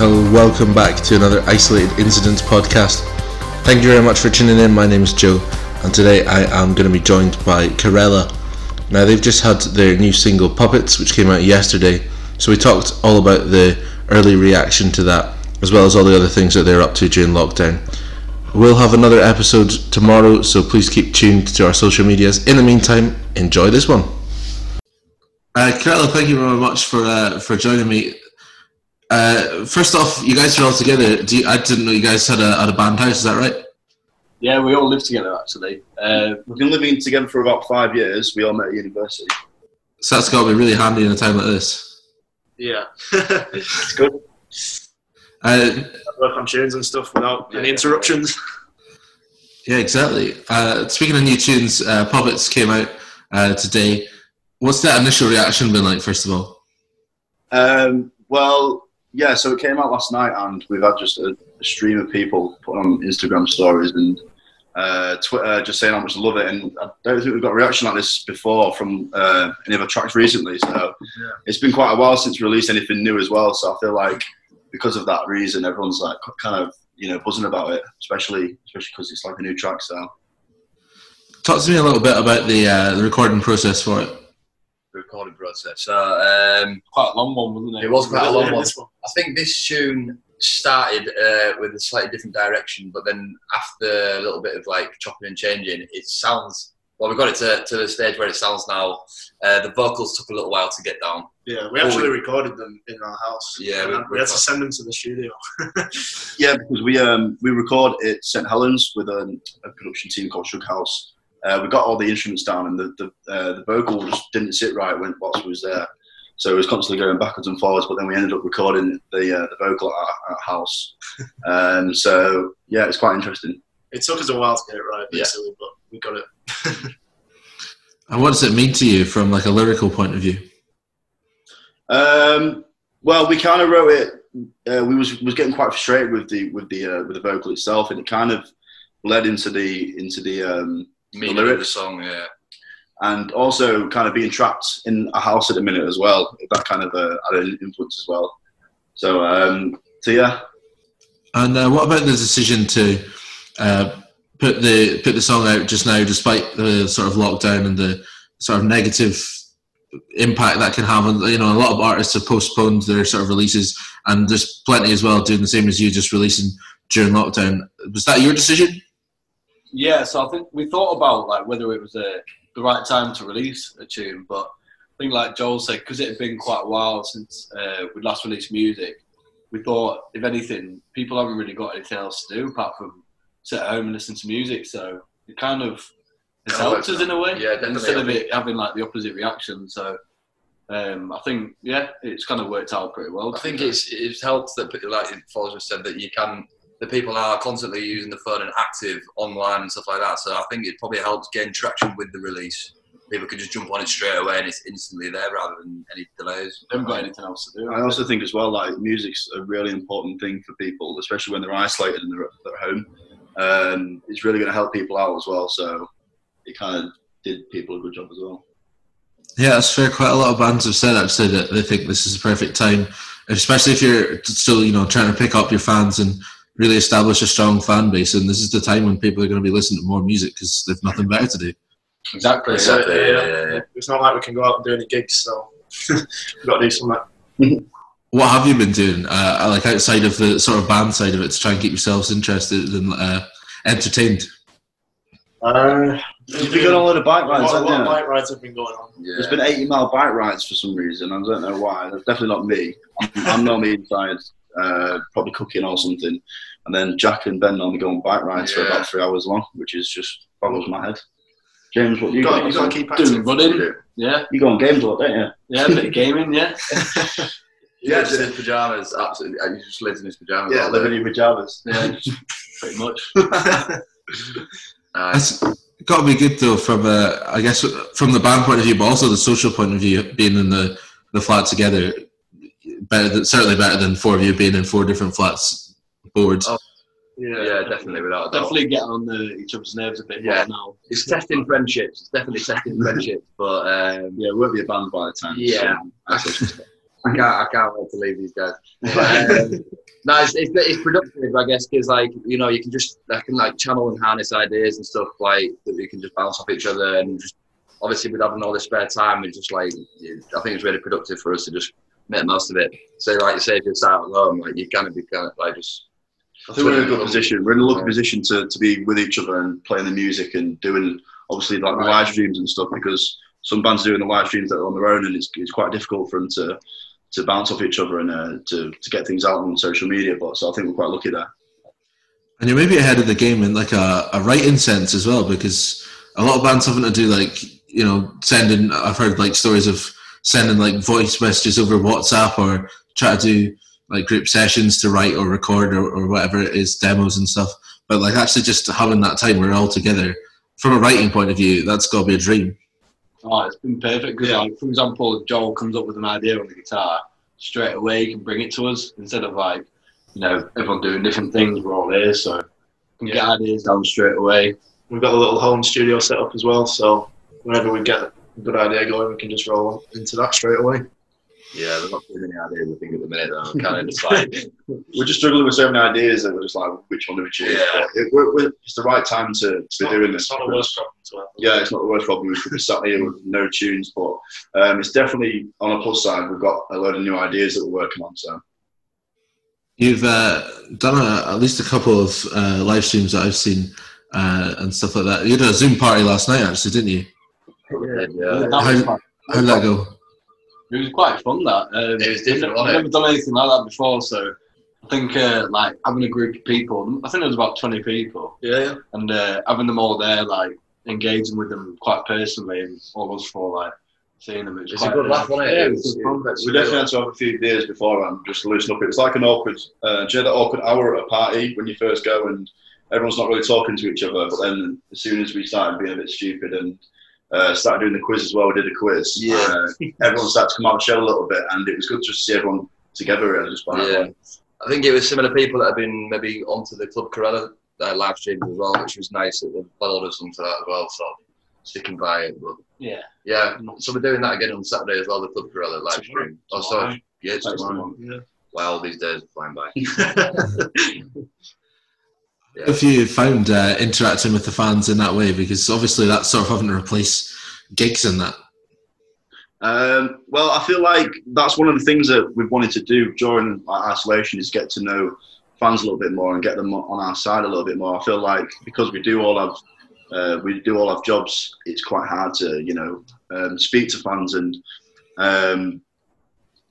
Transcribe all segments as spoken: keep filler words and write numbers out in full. Hello, welcome back to another Isolated Incidents podcast. Thank you very much for tuning in. My name is Joe, and today I am going to be joined by Corella. Now, they've just had their new single Puppets, which came out yesterday, so we talked all about the early reaction to that, as well as all the other things that they're up to during lockdown. We'll have another episode tomorrow, so please keep tuned to our social medias. In the meantime, enjoy this one. Uh, Corella, thank you very much for uh, for joining me. Uh, first off, you guys are all together. Do you, I didn't know you guys had a, had a band house, is that right? Yeah, we all live together, actually. Uh, we've been living together for about five years. We all met at university. So that's got to be really handy in a time like this. Yeah. It's good. Uh, work on tunes and stuff without yeah, any interruptions. Yeah, exactly. Uh, speaking of new tunes, uh, Puppets came out uh, today. What's that initial reaction been like, first of all? Um, well... Yeah, so it came out last night, and we've had just a stream of people put on Instagram stories and uh, Twitter just saying how much they love it. And I don't think we've got a reaction like this before from uh, any of our tracks recently. So yeah. It's been quite a while since we released anything new as well. So I feel like because of that reason, everyone's like kind of you know buzzing about it, especially especially because it's like a new track. So talk to me a little bit about the uh, the recording process for it. Recording process. So, um, quite a long one, wasn't it? It was quite a long one. I think this tune started uh, with a slightly different direction, but then after a little bit of like chopping and changing, it sounds well. We got it to, to the stage where it sounds now. Uh, the vocals took a little while to get down. Yeah, we actually oh, we, recorded them in our house. Yeah, we, we had to send them to the studio. Yeah, because we um we record at Saint Helens with a, a production team called Shug House. Uh, we got all the instruments down, and the the, uh, the vocal just didn't sit right when whilst we was there, so it was constantly going backwards and forwards. But then we ended up recording the uh, the vocal at our house, um, so yeah, it's quite interesting. It took us a while to get it right, basically, yeah. But we got it. And what does it mean to you from like a lyrical point of view? Um, well, we kind of wrote it. Uh, we was was getting quite frustrated with the with the uh, with the vocal itself, and it kind of led into the into the. Um, The lyric, the song, yeah, and also kind of being trapped in a house at the minute as well. That kind of uh, had an influence as well. So, um, so yeah. And uh, what about the decision to uh, put the put the song out just now, despite the sort of lockdown and the sort of negative impact that can have? On, you know, a lot of artists have postponed their sort of releases, and there's plenty as well doing the same as you, just releasing during lockdown. Was that your decision? Yeah, so I think we thought about like whether it was a, the right time to release a tune, but I think like Joel said, because it had been quite a while since uh, we'd last released music, we thought, if anything, people haven't really got anything else to do apart from sit at home and listen to music, so it kind of it helped us in a way, yeah, definitely. Instead of it having like the opposite reaction, so um, I think, yeah, it's kind of worked out pretty well. I think it's it's helped that, like Falls just said, that you can... the people are constantly using the phone and active online and stuff like that. So I think it probably helps gain traction with the release. People can just jump on it straight away and it's instantly there rather than any delays. They haven't got anything else to do. I also think as well, like music's a really important thing for people, especially when they're isolated and they're at their home. Um, it's really going to help people out as well. So it kind of did people a good job as well. Yeah, that's fair. Quite a lot of bands have said actually that they think this is the perfect time, especially if you're still, you know, trying to pick up your fans and really establish a strong fan base, and this is the time when people are going to be listening to more music because they've nothing better to do. Exactly. exactly. Yeah, yeah, yeah, yeah. It's not like we can go out and do any gigs, so we've got to do something. What have you been doing, uh, like outside of the sort of band side of it, to try and keep yourselves interested and uh, entertained? Uh, You've been going on a lot of bike rides, haven't you? A lot of bike rides have been going on. Yeah. There's been eighty mile bike rides for some reason. I don't know why. That's definitely not me. I'm, I'm not me inside. Uh, probably cooking or something, and then Jack and Ben normally go on bike rides yeah. for about three hours long, which is just boggles my head. James, what you, you got? You got to keep active. Doing running, yeah. You go on games a lot, don't you? Yeah, a bit of gaming, yeah. yeah, yeah, just in his pajamas, absolutely. He just lives in his pajamas. Yeah, living in your pajamas. Yeah, pretty much. It's got to be good though, from uh, I guess from the band point of view, but also the social point of view, being in the the flat together. Better than, certainly better than four of you being in four different flats boards. Oh, yeah, yeah, definitely, definitely without a doubt. Definitely getting on the, each other's nerves a bit yeah. more now. It's testing friendships. It's definitely testing friendships. But um, yeah, we won't be a band by the time. Yeah. So, I can't, I can't wait to leave these guys. But, um, no, it's, it's, it's productive, I guess, because like you know, you can just I can like channel and harness ideas and stuff like that. You can just bounce off each other, and just obviously with having all this spare time, it's just like I think it's really productive for us to just make the most of it. So like you say, if you're sat at home, like you kind of be kind of like just. I think we're in a good position. We're in a lucky yeah. position to, to be with each other and playing the music and doing obviously like right. the live streams and stuff, because some bands are doing the live streams that are on their own and it's it's quite difficult for them to to bounce off each other and uh, to to get things out on social media. But so I think we're quite lucky there. And you're maybe ahead of the game in like a, a writing sense as well, because a lot of bands having to do like you know sending. I've heard like stories of sending like voice messages over WhatsApp or try to do. Like group sessions to write or record or, or whatever it is, demos and stuff. But like actually just having that time we're all together, from a writing point of view, that's got to be a dream. Oh, it's been perfect. Cause yeah. like, for example, if Joel comes up with an idea on the guitar, straight away he can bring it to us instead of like, you know, everyone doing different things, we're all here, so we can yeah. get ideas down straight away. We've got a little home studio set up as well, so whenever we get a good idea going, we can just roll into that straight away. Yeah, there's not too many ideas, I think, at the minute, though. I'm kind of just like... we're just struggling with so many ideas that we're just like, which one do we choose? Yeah. It, we're, we're, it's the right time to, to be not, doing this. It's not the worst problem to have. Yeah, it's not the worst problem. We could be sat here with no tunes, but um, it's definitely, on a plus side, we've got a load of new ideas that we're working on, so... You've uh, done a, at least a couple of uh, live streams that I've seen uh, and stuff like that. You did a Zoom party last night, actually, didn't you? Yeah, yeah. yeah. How, how'd that go? It was quite fun, that. Um, it was different, wasn't it? I've never done anything like that before, so I think uh, like having a group of people, I think there was about twenty people. Yeah, yeah. And uh, having them all there, like engaging with them quite personally, and all us for like seeing them. It was it's quite a good laugh, wasn't it? Yeah, it was it was we definitely had to have a few beers beforehand, just to loosen up. It was like an awkward, uh, do you know that awkward hour at a party when you first go and everyone's not really talking to each other, but then as soon as we started being a bit stupid and Uh, started doing the quiz as well. We did a quiz. Yeah. Uh, everyone started to come out and show a little bit, and it was good just to see everyone together. Really, just by yeah. I think it was similar people that had been maybe onto the Club Corella uh, live stream as well, which was nice. That they followed us onto that as well, so sticking by it. But yeah, yeah. So we're doing that again on Saturday as well. The Club Corella live stream. Oh, sorry. Yeah, it's tomorrow. Yeah. Wow, these days are flying by. Yeah. If you found uh, interacting with the fans in that way, because obviously that's sort of having to replace gigs in that. Um, well, I feel like that's one of the things that we've wanted to do during like, isolation is get to know fans a little bit more and get them on our side a little bit more. I feel like because we do all have uh, we do all have jobs, it's quite hard to you know um, speak to fans and. Um,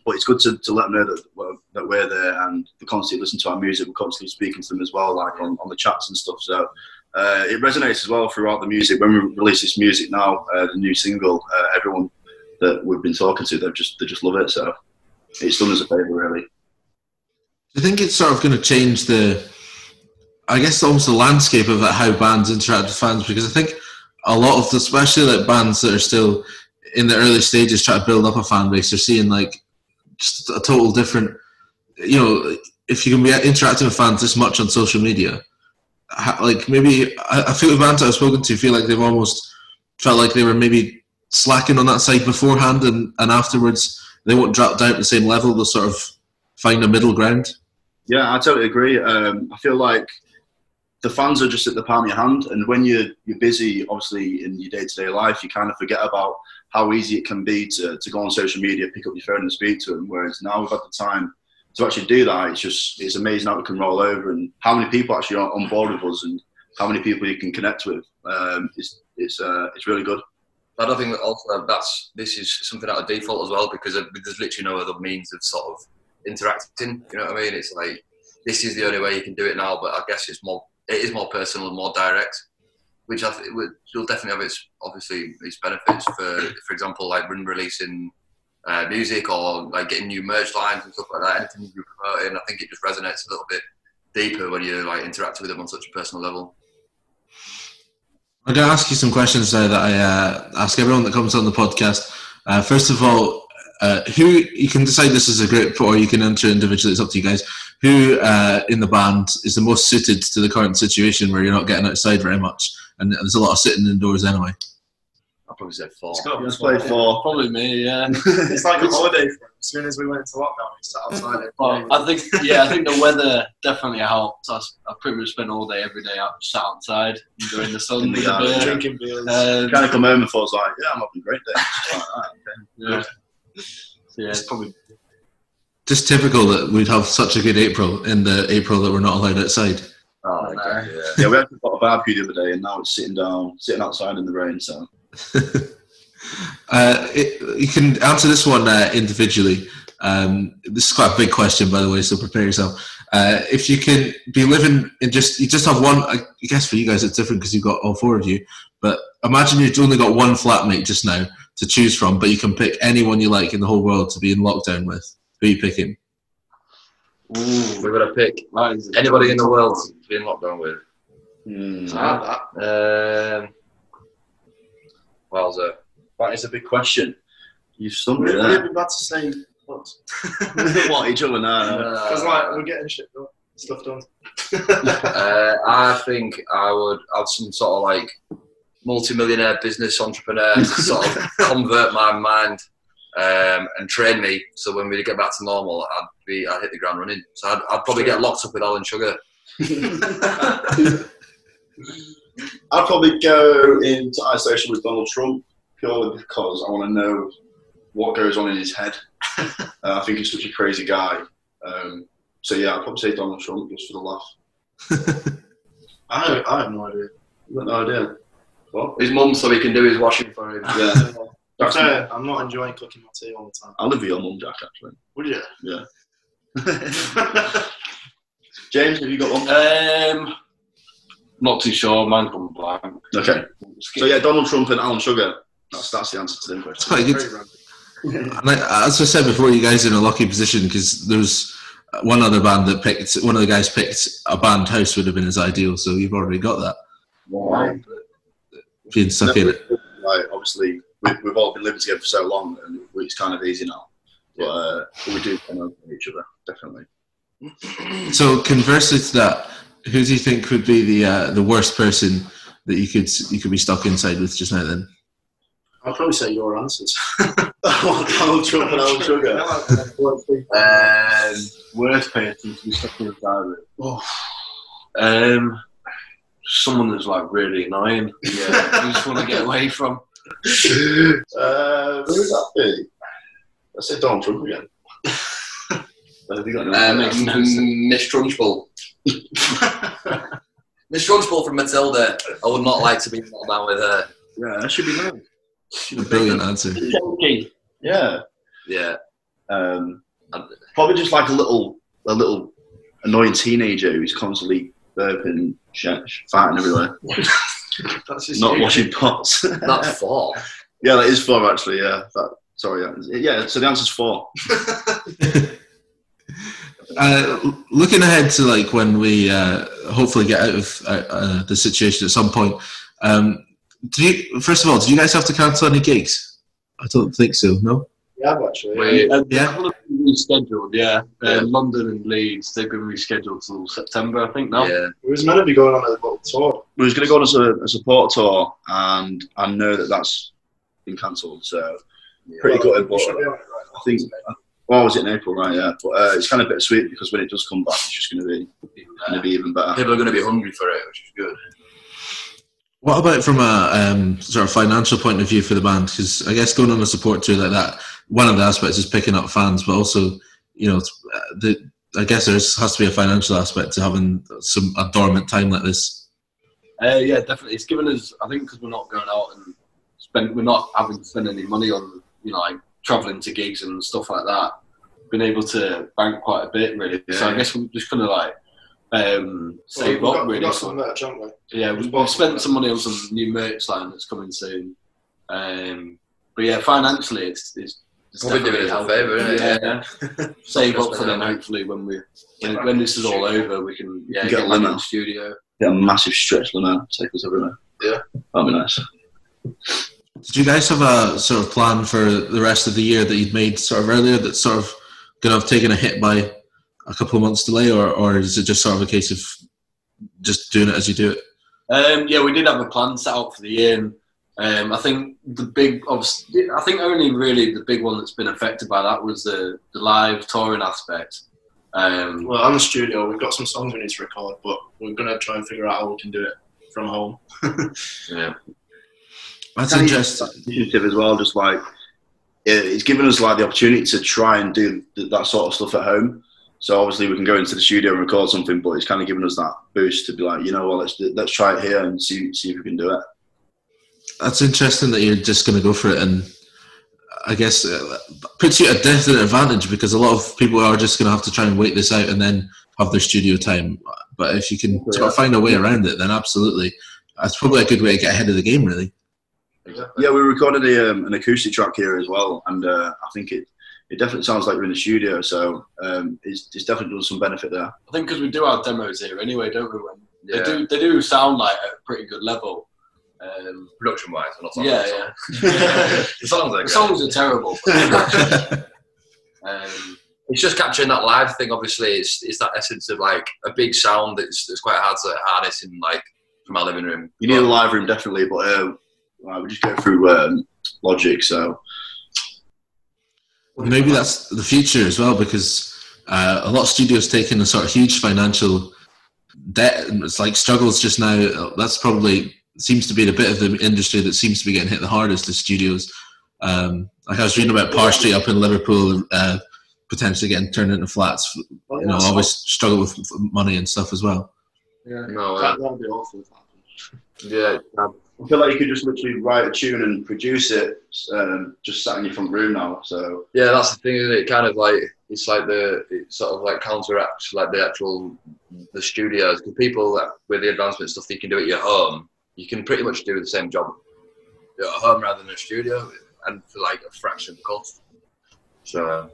But it's good to, to let them know that we're, that we're there and they constantly listen to our music. We're constantly speaking to them as well, like on, on the chats and stuff. So uh, it resonates as well throughout the music. When we release this music now, uh, the new single, uh, everyone that we've been talking to, they just they just love it. So it's done as a favour, really. Do you think it's sort of going to change the, I guess, almost the landscape of how bands interact with fans? Because I think a lot of, the, especially like bands that are still in the early stages trying to build up a fan base, they're seeing like. Just a total different, you know, if you can be interacting with fans this much on social media, like maybe, I feel the bands I've spoken to feel like they've almost felt like they were maybe slacking on that side beforehand and, and afterwards they won't drop down to the same level, they'll sort of find a middle ground. Yeah, I totally agree. Um, I feel like the fans are just at the palm of your hand, and when you're, you're busy, obviously, in your day-to-day life, you kind of forget about how easy it can be to, to go on social media, pick up your phone and speak to them, whereas now we've had the time to actually do that. It's just, it's amazing how we can roll over and how many people actually are on board with us and how many people you can connect with. Um, it's it's, uh, it's really good. But I think that also that's, this is something out of default as well, because there's literally no other means of sort of interacting, you know what I mean? It's like, this is the only way you can do it now, but I guess it's more, it is more personal and more direct, which I think will definitely have its obviously its benefits. For for example, like when releasing uh, music or like getting new merch lines and stuff like that, anything you're promoting, I think it just resonates a little bit deeper when you like interact with them on such a personal level. I'm going to ask you some questions now that I uh, ask everyone that comes on the podcast. Uh, first of all, uh, who you can decide this as a group or you can enter individually. It's up to you guys. Who uh, in the band is the most suited to the current situation where you're not getting outside very much and there's a lot of sitting indoors anyway? I probably said four. Let's play four. Probably me, yeah. It's like a holiday for us. As soon as we went into lockdown, we sat outside it. Well, I think, yeah, I think the weather definitely helped. I, I pretty much spent all day, every day, out, sat outside, enjoying the sun, the yard, beer. Drinking beers. Um, kind of come home and thought, like, yeah, I'm having a great day. Like, all right, okay. Yeah. Yeah. So, yeah, it's probably... Just typical that we'd have such a good April, in the April that we're not allowed outside. Oh, okay. No. Yeah. Yeah, we had to put a barbecue the other day, and now it's sitting down, sitting outside in the rain, so... uh, it, you can answer this one uh, individually. Um, this is quite a big question, by the way, so prepare yourself. Uh, if you can be living in just, you just have one, I guess for you guys it's different because you've got all four of you, but imagine you've only got one flatmate just now to choose from, but you can pick anyone you like in the whole world to be in lockdown with. Who are you picking? Ooh, we're going to pick anybody in the world to be in lockdown with. Mm. I like that. Um, Wowza. That is a big question. You've stumbled really, really bad to say what? What, each other? No, no. Because, no, no. like, we're getting shit done. Stuff done. uh, I think I would have some sort of, like, multi-millionaire business entrepreneur to sort of convert my mind um, and train me so when we get back to normal, I'd be, I'd hit the ground running. So I'd, I'd probably get locked up with Alan Sugar. I'd probably go into isolation with Donald Trump purely because I want to know what goes on in his head. uh, I think he's such a crazy guy. Um, so yeah, I'd probably say Donald Trump just for the laugh. I, have, I have no idea. I've got no idea. What? His mum, so he can do his washing for him. Yeah. Jack's uh, I'm not enjoying cooking my tea all the time. I live with your mum, Jack, actually. Would you? Yeah. James, have you got one? Um... Not too sure, mine come blank. Okay. So yeah, Donald Trump and Alan Sugar. That's that's the answer to them question. Like, as I said before, you guys are in a lucky position because there's one other band that picked, one of the guys picked a band house would have been his ideal, so you've already got that. Wow. Being stuck in it. Like, obviously, we've, we've all been living together for so long, and it's kind of easy now. But, yeah. uh, but we do know each other, definitely. So conversely to that, who do you think would be the uh, the worst person that you could you could be stuck inside with just now then? I'll probably say your answers. Donald Trump and Alan Sugar. um, worst person to be stuck inside with. Oh. Um, someone that's like really annoying. Yeah, you just want to get away from. Uh, who would that be? I said Donald Trump again. Have you got um, Miss Trunchbull. Miss Trunchbull from Matilda. I would not like to be knocked down with her. Yeah, that should be nice. She's a brilliant answer. Yeah, yeah. Um, probably just like a little, a little annoying teenager who's constantly burping, farting everywhere. That's just not washing pots. That's four. Yeah, that is four actually. Yeah. That, sorry. Yeah. So the answer's four. Uh, looking ahead to like when we uh, hopefully get out of uh, uh, the situation at some point, um, do you, first of all, do you guys have to cancel any gigs? I don't think so, no? Yeah, actually. Wait, um, yeah. They've been rescheduled, yeah. yeah. Uh, London and Leeds, they've been rescheduled till September, I think, now. Yeah. It was meant to be going on a little tour. We was going to go on as a, a support tour, and I know that that's been cancelled, so yeah, pretty well, good. But right I think... I, Well, was it in April, right? Yeah, but uh, it's kind of bittersweet because when it does come back, it's just going to be going to be even better. People are going to be hungry for it, which is good. What about from a um, sort of financial point of view for the band? Because I guess going on a support tour like that, one of the aspects is picking up fans, but also, you know, the I guess there has to be a financial aspect to having some a dormant time like this. Uh, yeah, definitely. It's given us, I think, because we're not going out and spend, we're not having to spend any money on, you know, like, travelling to gigs and stuff like that, been able to bank quite a bit really. Yeah. So I guess we're just kind of like um, save well, up got, really. We've got some merch, haven't we? Yeah, we've, we've spent some money on some new merch line that's coming soon. Um, but yeah, financially, it's it's, it's well, definitely doing it a favour, isn't it? Yeah, yeah. Save up for then hopefully when we when, yeah, when this is all over, we can yeah get, get a limo in the studio. Get a massive stretch limo, take us everywhere. Yeah, that'd be nice. Did you guys have a sort of plan for the rest of the year that you'd made sort of earlier that's sort of going to have taken a hit by a couple of months delay, or, or is it just sort of a case of just doing it as you do it? Um, yeah, we did have a plan set out for the year, and Um, I think the big, obviously, I think only really the big one that's been affected by that was the, the live touring aspect. Um, well, on the studio, we've got some songs we need to record, but we're going to try and figure out how we can do it from home. Yeah. That's interesting. Initiative as well, just like, it's given us like the opportunity to try and do that sort of stuff at home. So obviously we can go into the studio and record something, but it's kind of given us that boost to be like, you know what, let's do, let's try it here and see see if we can do it. That's interesting that you're just going to go for it, and I guess it puts you at a definite advantage because a lot of people are just going to have to try and wait this out and then have their studio time. But if you can yeah. find a way around it, then absolutely, that's probably a good way to get ahead of the game, really. Exactly. Yeah, we recorded a, um, an acoustic track here as well, and uh, I think it, it definitely sounds like we're in the studio, so um, it's, it's definitely done some benefit there. I think because we do our demos here anyway, don't we? When yeah. they, do, they do sound like at a pretty good level. Um, Production-wise, not songs. Yeah, yeah. the songs are, the songs are terrible. um, it's just capturing that live thing, obviously. It's, it's that essence of like a big sound that's, that's quite hard to harness in like from our living room. You need a live room, definitely, but... Uh, Right, we just go through um, Logic, so maybe that's the future as well, because uh, a lot of studios taking a sort of huge financial debt, and it's like struggles just now. That's probably seems to be the bit of the industry that seems to be getting hit the hardest. The studios, um, like I was reading about Parr Street up in Liverpool, uh, potentially getting turned into flats. You know, always struggle with money and stuff as well. Yeah, no, that would be awful. Yeah. I feel like you could just literally write a tune and produce it, um, just sat in your front room now. So yeah, that's the thing, isn't it? It kind of like it's like the it sort of like counteracts like the actual the studios. Because people with the advancement stuff, you can do at your home. You can pretty much do the same job at home rather than a studio, and for like a fraction of the cost. So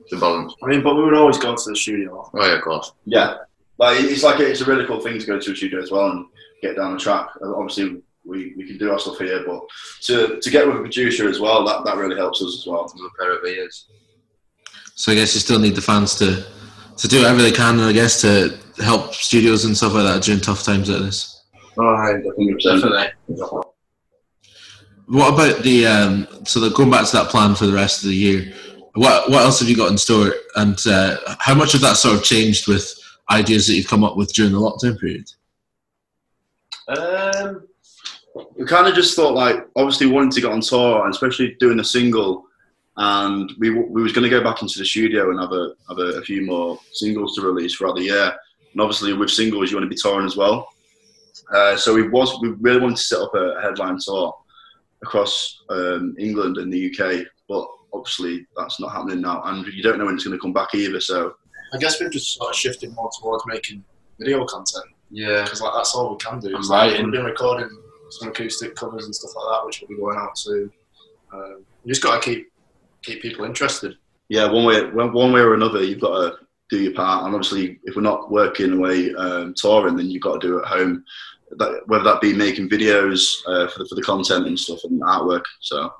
it's a balance. I mean, but we would always go to the studio. Oh yeah, of course. Yeah, like it's like a, it's a really cool thing to go to a studio as well and get down the track. Obviously. We, we can do our stuff here, but to to get with a producer as well, that, that really helps us as well. A pair of ears. So I guess you still need the fans to to do whatever they can, I guess, to help studios and stuff like that during tough times like this. Oh, definitely. What about the um, so the, going back to that plan for the rest of the year? What what else have you got in store, and uh, how much of that sort of changed with ideas that you've come up with during the lockdown period? Um. We kind of just thought, like, obviously wanting to get on tour, and especially doing a single, and we we was going to go back into the studio and have a have a, a few more singles to release throughout the year. And obviously with singles, you want to be touring as well. Uh, so we was we really wanted to set up a headline tour across um, England and the U K, but obviously that's not happening now, and you don't know when it's going to come back either. So I guess we've just sort of shifted more towards making video content. Yeah, because like that's all we can do. It's like we've been recording some acoustic covers and stuff like that, which will be going out soon. Um, you just got to keep keep people interested. Yeah, one way one way or another, you've got to do your part. And obviously, if we're not working away um, touring, then you've got to do it at home. That, whether that be making videos uh, for the, for the content and stuff and artwork. So,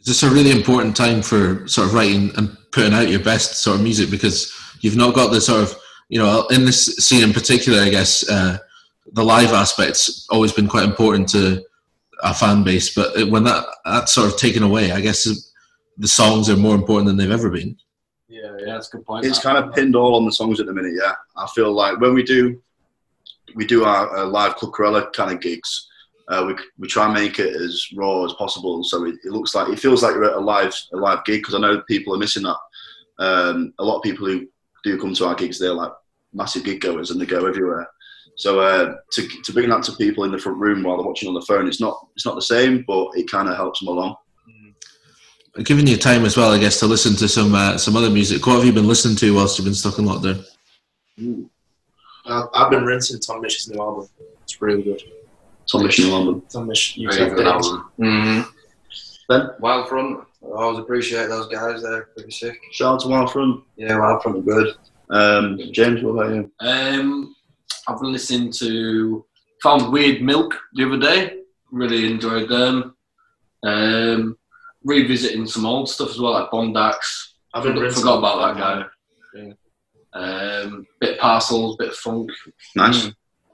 is this a really important time for sort of writing and putting out your best sort of music, because you've not got the sort of, you know, in this scene in particular, I guess. Uh, The live aspect's always been quite important to a fan base, but when that that's sort of taken away, I guess the songs are more important than they've ever been. Yeah, yeah, that's a good point. It's kind of pinned all on the songs at the minute. Yeah, I feel like when we do we do our, our live Club Corella kind of gigs, uh, we we try and make it as raw as possible, so it, it looks like it feels like you're at a live a live gig, because I know people are missing that. Um, a lot of people who do come to our gigs, they're like massive gig goers and they go everywhere. So uh, to to bring that to people in the front room while they're watching on the phone, it's not it's not the same, but it kind of helps them along. Mm. Giving you time as well, I guess, to listen to some uh, some other music. What have you been listening to whilst you've been stuck in lockdown? Mm. Uh, I've been rinsing Tom Misch's new album. It's really good. Tom Misch new album. Tom Misch, you said that. Mm-hmm. Ben? Wildfront. I always appreciate those guys. They're pretty sick. Shout out to Wildfront. Yeah, Wildfront are good. Um, James, what about you? Um. I've been listening to, found Weird Milk the other day, really enjoyed them. Um, revisiting some old stuff as well, like Bondax. I haven't forgot about that guy. Yeah. Um, bit of Parcels, bit of funk. Nice.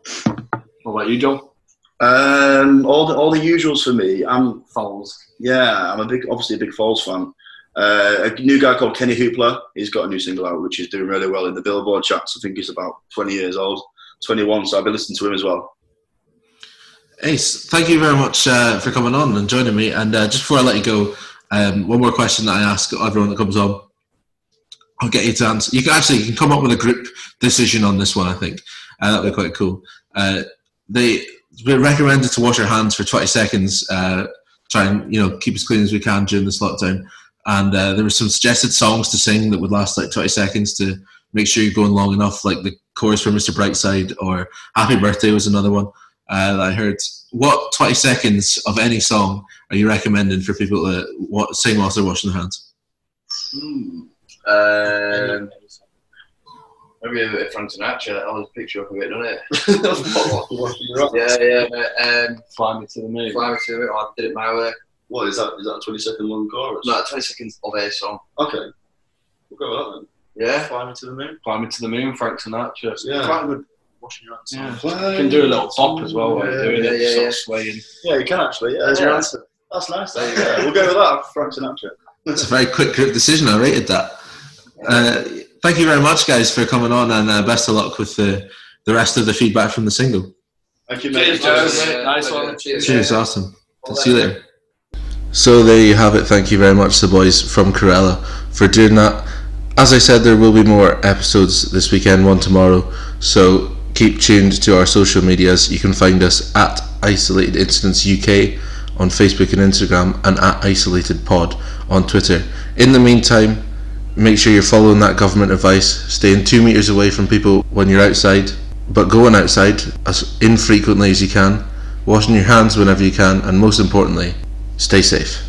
Mm. What about you, Joe? Um, all the all the usuals for me. I'm Falls. Yeah, I'm a big, obviously a big Falls fan. Uh, a new guy called Kenny Hoopla. He's got a new single out, which is doing really well in the Billboard charts. I think he's about twenty years old, twenty-one. So I've been listening to him as well. Ace, thank you very much uh, for coming on and joining me. And uh, just before I let you go, um, one more question that I ask everyone that comes on. I'll get you to answer. You can actually you can come up with a group decision on this one. I think uh, that would be quite cool. Uh, they. We're recommended to wash our hands for twenty seconds, uh, try and, you know, keep as clean as we can during this lockdown. And uh, there were some suggested songs to sing that would last like twenty seconds to make sure you're going long enough, like the chorus for Mister Brightside or Happy Birthday was another one uh, that I heard. What twenty seconds of any song are you recommending for people to sing whilst they're washing their hands? Hmm. Um, Maybe a bit of Frank Sinatra. That'll just picture up a bit, doesn't it? Yeah, yeah. Um, Fly Me to the Moon. Fly Me to the Moon. I did it my way. What is that? Is that a twenty second long chorus? No, twenty seconds of a song. Okay. We'll go with that then. Yeah. Fly Me to the Moon. Fly Me to the Moon, Frank Sinatra. Yeah. Quite good washing your hands. Yeah. Fly, you can do a little pop as well while you're doing yeah, it. Yeah, sort yeah. of swaying. Yeah, you can actually. There's yeah, yeah. your answer. That's nice. There you go. We'll go with that, Frank Sinatra. That's a very quick group decision. I rated that. Uh, Thank you very much, guys, for coming on, and uh, best of luck with the the rest of the feedback from the single. Thank you, mate. Cheers, Joe. Yeah, nice one. Cheers. Cheers. Awesome. All See you later. So there you have it. Thank you very much to the boys from Corella for doing that. As I said, there will be more episodes this weekend, one tomorrow. So keep tuned to our social medias. You can find us at Isolated Incidents U K on Facebook and Instagram, and at Isolated Pod on Twitter. In the meantime, make sure you're following that government advice, staying two metres away from people when you're outside, but going outside as infrequently as you can, washing your hands whenever you can, and most importantly, stay safe.